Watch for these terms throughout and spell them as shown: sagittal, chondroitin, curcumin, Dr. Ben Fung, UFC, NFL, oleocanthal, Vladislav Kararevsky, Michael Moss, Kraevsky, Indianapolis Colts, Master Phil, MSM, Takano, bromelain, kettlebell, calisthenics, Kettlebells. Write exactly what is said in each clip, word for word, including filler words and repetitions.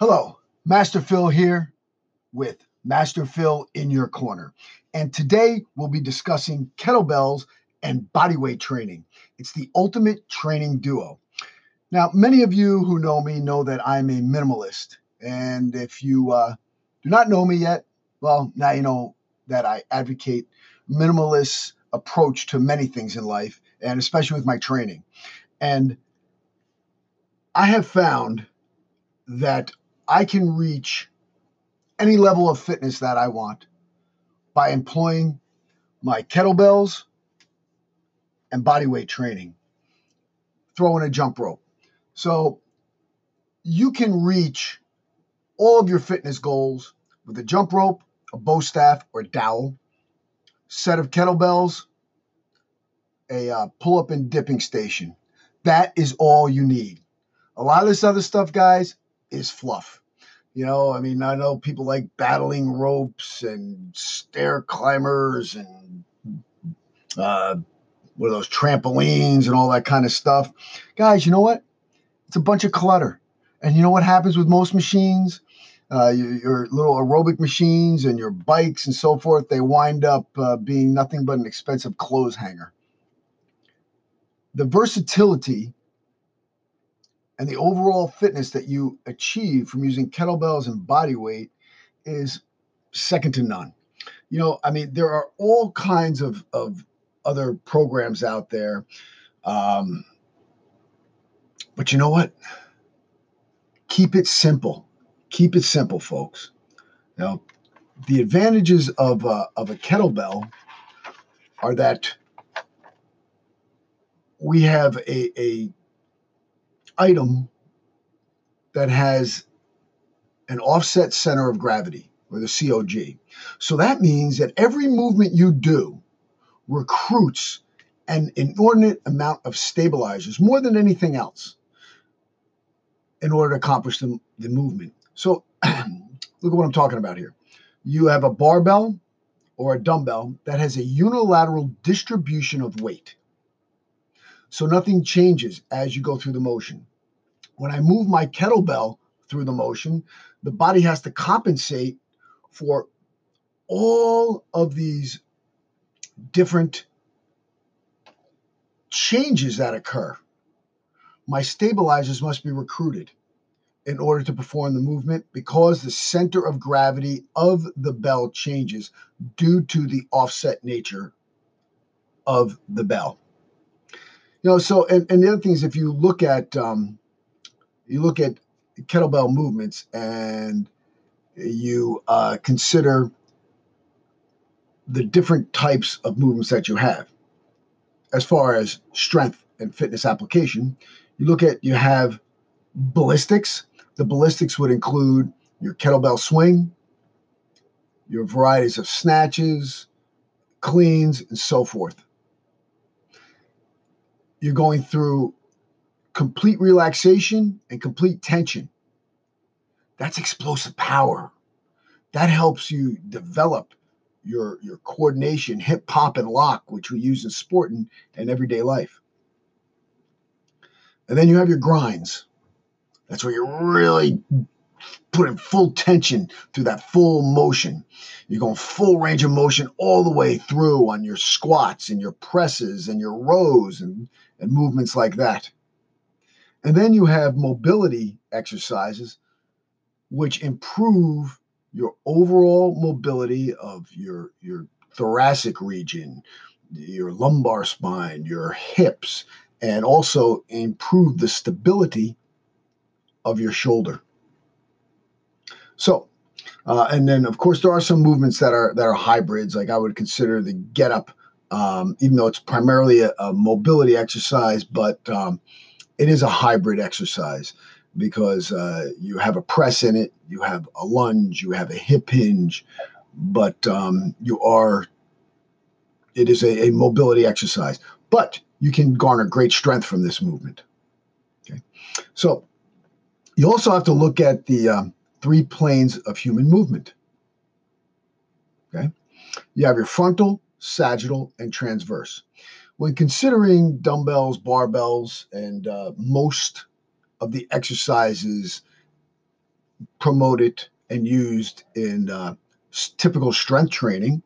Hello, Master Phil here with Master Phil in your corner. And today we'll be discussing kettlebells and bodyweight training. It's the ultimate training duo. Now, many of you who know me know that I'm a minimalist. And if you uh, do not know me yet, well, now you know that I advocate minimalist approach to many things in life, and especially with my training. And I have found that I can reach any level of fitness that I want by employing my kettlebells and bodyweight training, throwing a jump rope. So you can reach all of your fitness goals with a jump rope, a bow staff or dowel, set of kettlebells, a uh, pull-up and dipping station. That is all you need. A lot of this other stuff, guys, is fluff. You know, I mean, I know people like battling ropes and stair climbers and uh, what are those, trampolines and all that kind of stuff. Guys, you know what? It's a bunch of clutter. And you know what happens with most machines? Uh, your, your little aerobic machines and your bikes and so forth, they wind up uh, being nothing but an expensive clothes hanger. The versatility and the overall fitness that you achieve from using kettlebells and body weight is second to none. You know, I mean, there are all kinds of, of other programs out there. Um, but you know what? Keep it simple. Keep it simple, folks. Now, the advantages of a, of a kettlebell are that we have a, a item that has an offset center of gravity, or the C O G. So that means that every movement you do recruits an inordinate amount of stabilizers, more than anything else, in order to accomplish the, the movement. So look at what I'm talking about here. You have a barbell or a dumbbell that has a unilateral distribution of weight. So nothing changes as you go through the motion. When I move my kettlebell through the motion, the body has to compensate for all of these different changes that occur. My stabilizers must be recruited in order to perform the movement because the center of gravity of the bell changes due to the offset nature of the bell. You know, so and, and the other thing is, if you look at um, you look at kettlebell movements and you uh, consider the different types of movements that you have, as far as strength and fitness application, you look at you have ballistics. The ballistics would include your kettlebell swing, your varieties of snatches, cleans, and so forth. You're going through complete relaxation and complete tension. That's explosive power. That helps you develop your, your coordination, hip, pop, and lock, which we use in sport and, and everyday life. And then you have your grinds. That's where you're really putting full tension through that full motion. You're going full range of motion all the way through on your squats and your presses and your rows and, and movements like that. And then you have mobility exercises, which improve your overall mobility of your, your thoracic region, your lumbar spine, your hips, and also improve the stability of your shoulder. So, uh, and then of course there are some movements that are that are hybrids. Like I would consider the get up, um, even though it's primarily a, a mobility exercise, but um, it is a hybrid exercise because uh, you have a press in it, you have a lunge, you have a hip hinge, but um, you are. It is a, a mobility exercise, but you can garner great strength from this movement. Okay, so you also have to look at the um, three planes of human movement. Okay, you have your frontal, sagittal, and transverse. When considering dumbbells, barbells, and uh, most of the exercises promoted and used in uh, typical strength training,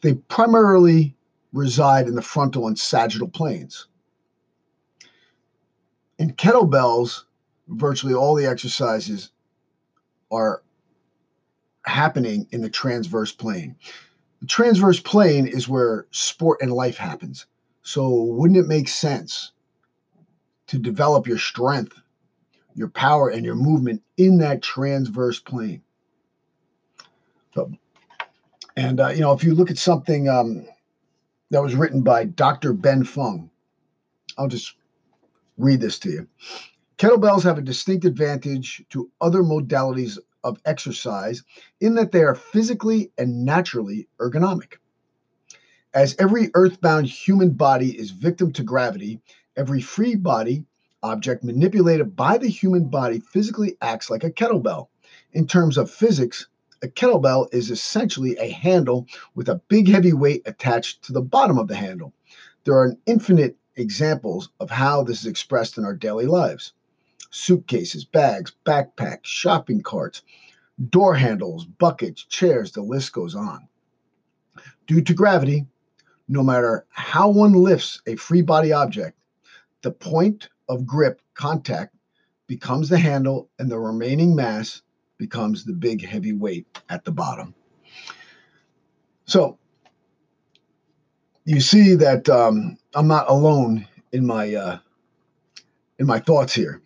they primarily reside in the frontal and sagittal planes. In kettlebells, virtually all the exercises are happening in the transverse plane. The transverse plane is where sport and life happens. So wouldn't it make sense to develop your strength, your power, and your movement in that transverse plane? So, and, uh, you know, if you look at something um, that was written by Doctor Ben Fung, I'll just read this to you. Kettlebells have a distinct advantage to other modalities of exercise in that they are physically and naturally ergonomic. As every earthbound human body is victim to gravity, every free body object manipulated by the human body physically acts like a kettlebell. In terms of physics, a kettlebell is essentially a handle with a big heavy weight attached to the bottom of the handle. There are an infinite examples of how this is expressed in our daily lives. Suitcases, bags, backpacks, shopping carts, door handles, buckets, chairs, the list goes on. Due to gravity, no matter how one lifts a free body object, the point of grip contact becomes the handle and the remaining mass becomes the big heavy weight at the bottom. So you see that um, I'm not alone in my uh, in my thoughts here.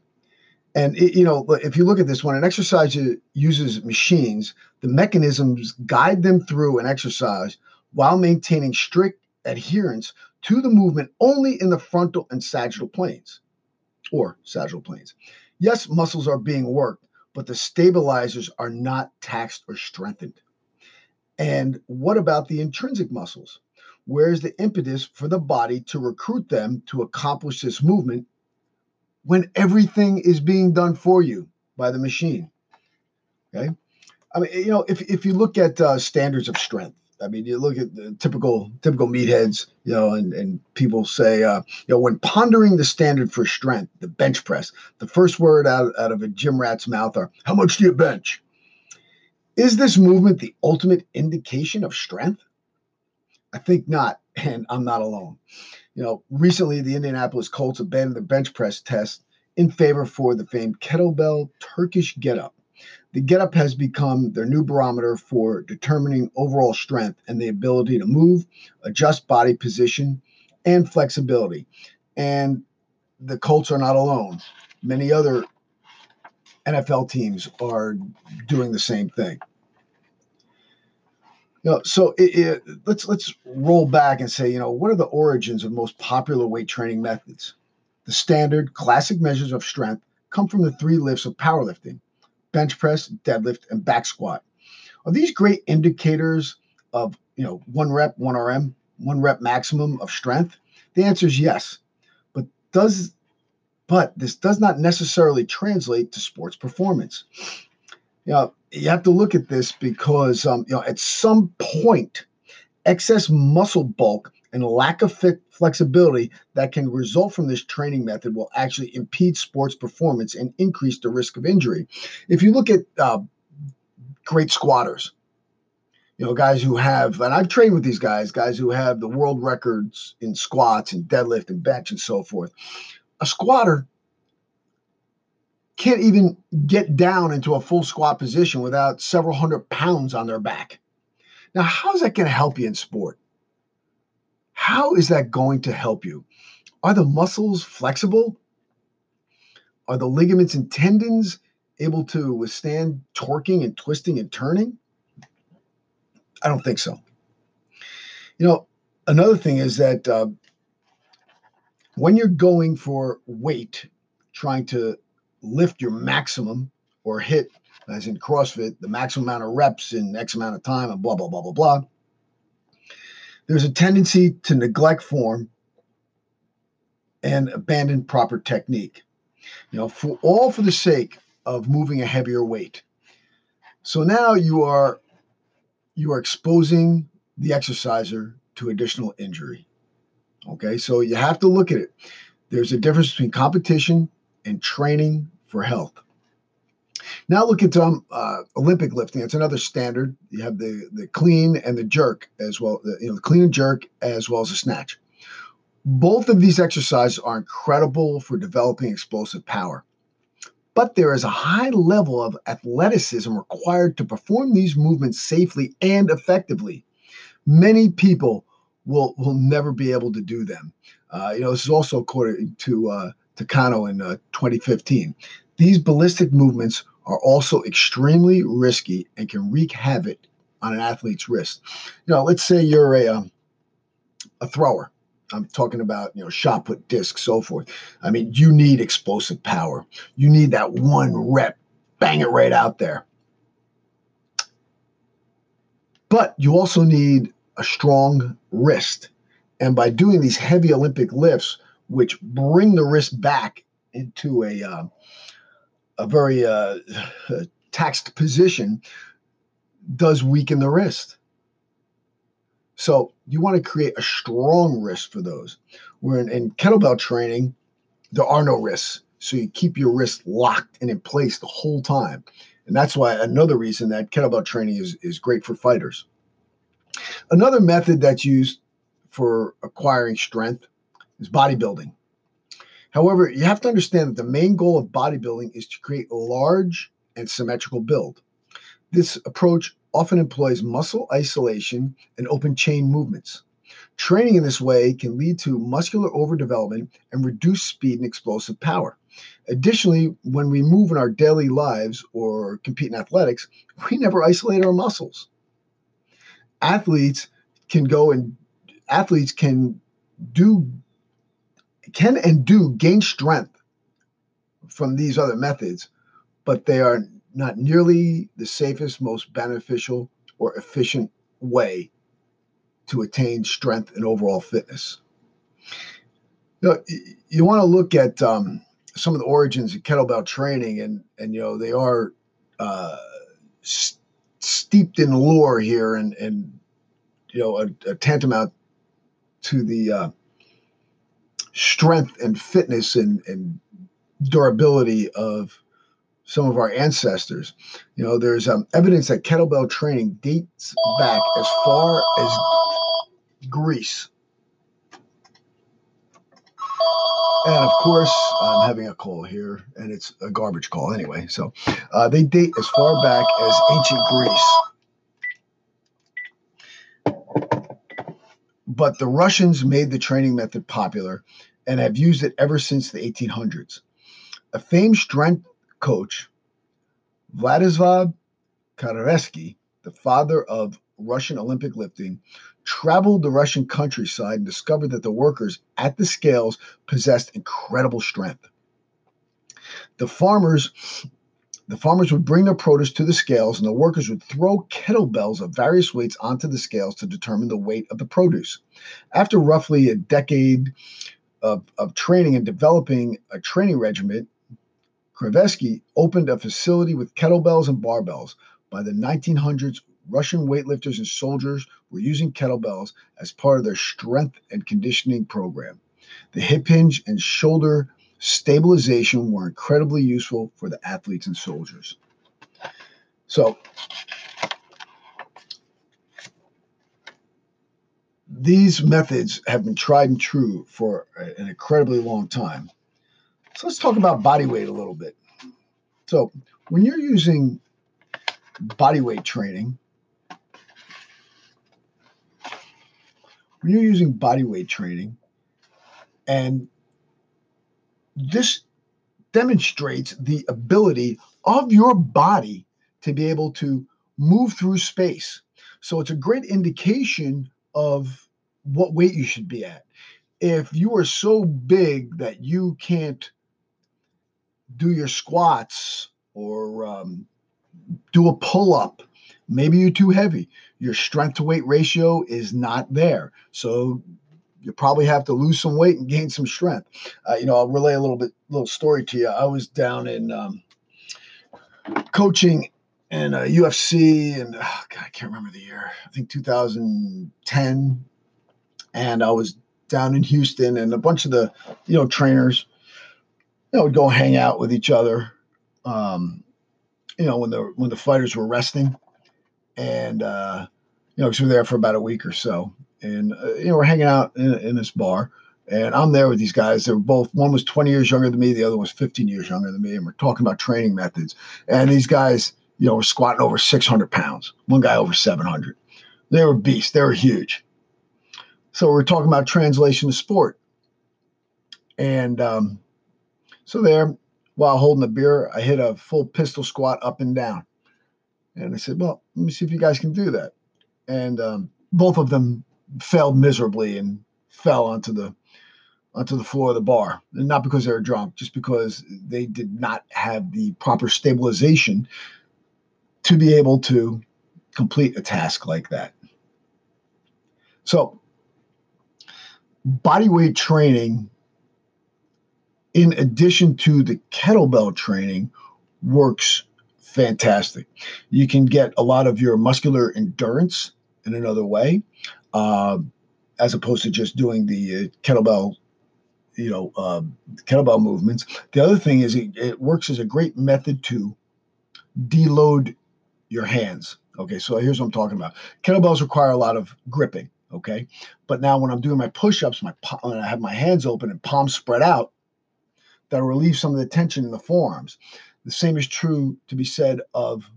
And, it, you know, if you look at this, when an exerciser uses machines, the mechanisms guide them through an exercise while maintaining strict adherence to the movement only in the frontal and sagittal planes, or sagittal planes. Yes, muscles are being worked, but the stabilizers are not taxed or strengthened. And what about the intrinsic muscles? Where is the impetus for the body to recruit them to accomplish this movement when everything is being done for you by the machine? Okay, I mean, you know, if if you look at uh, standards of strength, I mean, you look at the typical typical meatheads, you know, and and people say, uh, you know, when pondering the standard for strength, the bench press, the first word out out of a gym rat's mouth are, "How much do you bench?" Is this movement the ultimate indication of strength? I think not, and I'm not alone. You know, recently the Indianapolis Colts abandoned the bench press test in favor for the famed kettlebell Turkish getup. The getup has become their new barometer for determining overall strength and the ability to move, adjust body position, and flexibility. And the Colts are not alone. Many other N F L teams are doing the same thing. You know, so it, it, let's let's roll back and say, you know, what are the origins of most popular weight training methods? The standard classic measures of strength come from the three lifts of powerlifting: bench press, deadlift, and back squat. Are these great indicators of, you know, one rep, one R M, one rep maximum of strength? The answer is yes, but does but this does not necessarily translate to sports performance. You know, you have to look at this because, um, you know, at some point, excess muscle bulk and lack of fit flexibility that can result from this training method will actually impede sports performance and increase the risk of injury. If you look at uh, great squatters, you know, guys who have, and I've trained with these guys, guys who have the world records in squats and deadlift and bench and so forth, a squatter can't even get down into a full squat position without several hundred pounds on their back. Now, how's that going to help you in sport? How is that going to help you? Are the muscles flexible? Are the ligaments and tendons able to withstand torquing and twisting and turning? I don't think so. You know, another thing is that uh, when you're going for weight, trying to lift your maximum or hit, as in CrossFit, the maximum amount of reps in X amount of time and blah, blah, blah, blah, blah. There's a tendency to neglect form and abandon proper technique, you know, for all for the sake of moving a heavier weight. So now you are, you are exposing the exerciser to additional injury. Okay, so you have to look at it. There's a difference between competition and training for health. Now look at um, uh, Olympic lifting. It's another standard. You have the the clean and the jerk as well. The, you know, the clean and jerk as well as the snatch. Both of these exercises are incredible for developing explosive power. But there is a high level of athleticism required to perform these movements safely and effectively. Many people will will never be able to do them. Uh, you know, this is also according to uh, Takano in uh, twenty fifteen. These ballistic movements are also extremely risky and can wreak havoc on an athlete's wrist. You know, let's say you're a um, a thrower. I'm talking about, you know, shot put, disc, so forth. I mean, you need explosive power. You need that one rep, bang it right out there. But you also need a strong wrist. And by doing these heavy Olympic lifts, which bring the wrist back into a uh, a very uh, taxed position, does weaken the wrist. So you want to create a strong wrist for those. Where in, in kettlebell training, there are no wrists. So you keep your wrist locked and in place the whole time. And that's why another reason that kettlebell training is, is great for fighters. Another method that's used for acquiring strength is bodybuilding. However, you have to understand that the main goal of bodybuilding is to create a large and symmetrical build. This approach often employs muscle isolation and open chain movements. Training in this way can lead to muscular overdevelopment and reduce speed and explosive power. Additionally, when we move in our daily lives or compete in athletics, we never isolate our muscles. Athletes can go and athletes can do can and do gain strength from these other methods, but they are not nearly the safest, most beneficial, or efficient way to attain strength and overall fitness. You know, you want to look at um, some of the origins of kettlebell training, and and you know they are uh, st- steeped in lore here, and and you know a, a tantamount to the uh, strength and fitness and and durability of some of our ancestors. You know, there's um, evidence that kettlebell training dates back as far as Greece. And of course, I'm having a call here, and it's a garbage call anyway. So uh, they date as far back as ancient Greece. But the Russians made the training method popular and have used it ever since the eighteen hundreds. A famed strength coach, Vladislav Kararevsky, the father of Russian Olympic lifting, traveled the Russian countryside and discovered that the workers at the scales possessed incredible strength. The farmers, the farmers would bring their produce to the scales, and the workers would throw kettlebells of various weights onto the scales to determine the weight of the produce. After roughly a decade of, of training and developing a training regimen, Kraevsky opened a facility with kettlebells and barbells. By the nineteen hundreds, Russian weightlifters and soldiers were using kettlebells as part of their strength and conditioning program. The hip hinge and shoulder stabilization were incredibly useful for the athletes and soldiers. So, these methods have been tried and true for an incredibly long time. So let's talk about body weight a little bit. So when you're using body weight training, when you're using body weight training, and this demonstrates the ability of your body to be able to move through space. So it's a great indication of what weight you should be at. If you are so big that you can't do your squats or um, do a pull-up, maybe you're too heavy. Your strength-to-weight ratio is not there. So you probably have to lose some weight and gain some strength. Uh, you know, I'll relay a little bit, little story to you. I was down in um, coaching in uh, U F C, and oh, God, I can't remember the year. I think two thousand ten, and I was down in Houston, and a bunch of the, you know, trainers, you know, would go hang out with each other. Um, you know, when the when the fighters were resting, and uh, you know, 'cause we were there for about a week or so, and uh, you know, we're hanging out in, in this bar, and I'm there with these guys. They were both, one was twenty years younger than me, the other was fifteen years younger than me, and we're talking about training methods. And these guys, you know, were squatting over six hundred pounds. One guy over seven hundred. They were beasts. They were huge. So we're talking about translation to sport. And um, so there, while holding the beer, I hit a full pistol squat up and down. And I said, well, let me see if you guys can do that. And um, both of them failed miserably and fell onto the onto the floor of the bar. And not because they were drunk, just because they did not have the proper stabilization to be able to complete a task like that. So bodyweight training, in addition to the kettlebell training, works fantastic. You can get a lot of your muscular endurance in another way, uh, as opposed to just doing the uh, kettlebell, you know, uh, kettlebell movements. The other thing is it, it works as a great method to deload your hands. Okay, so here's what I'm talking about. Kettlebells require a lot of gripping. Okay, but now when I'm doing my push-ups, my when I have my hands open and palms spread out, that'll relieve some of the tension in the forearms. The same is true to be said of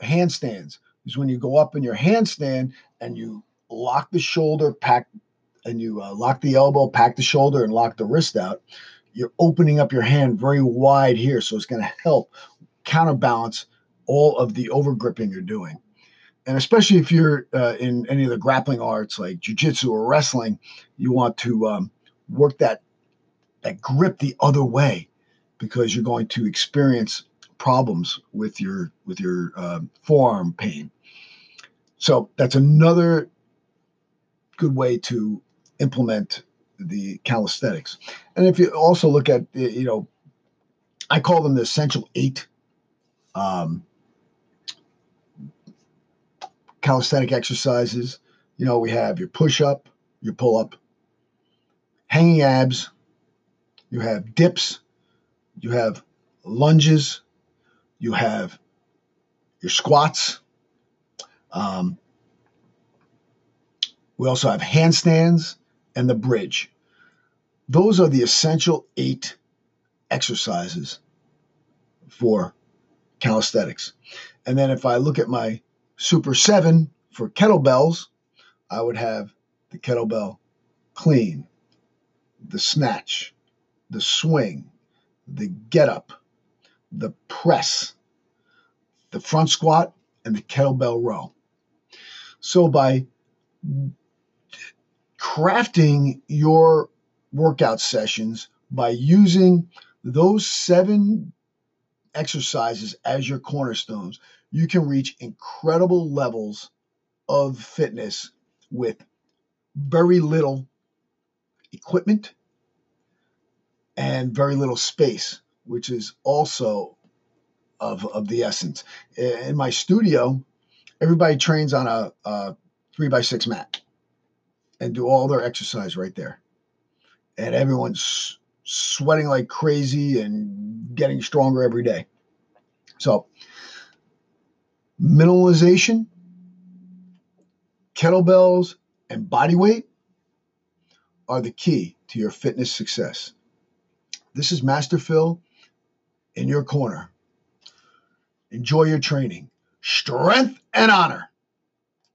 handstands. Is when you go up in your handstand and you lock the shoulder, pack, and you uh, lock the elbow, pack the shoulder, and lock the wrist out. You're opening up your hand very wide here, so it's going to help counterbalance all of the overgripping you're doing. And especially if you're uh, in any of the grappling arts like jiu-jitsu or wrestling, you want to um, work that that grip the other way, because you're going to experience problems with your with your uh, forearm pain. So that's another good way to implement the calisthenics. And if you also look at, you know, I call them the essential eight um, calisthenic exercises. You know, we have your push-up, your pull-up, hanging abs, you have dips, you have lunges, you have your squats. Um, we also have handstands and the bridge. Those are the essential eight exercises for calisthenics. And then if I look at my Super seven for kettlebells, I would have the kettlebell clean, the snatch, the swing, the get up, the press, the front squat, and the kettlebell row. So by crafting your workout sessions by using those seven exercises as your cornerstones, you can reach incredible levels of fitness with very little equipment and very little space, which is also of, of the essence. In my studio, everybody trains on a, a three by six mat and do all their exercise right there. And everyone's sweating like crazy and getting stronger every day. So minimalization, kettlebells, and body weight are the key to your fitness success. This is Master Phil in your corner. Enjoy your training. Strength and honor.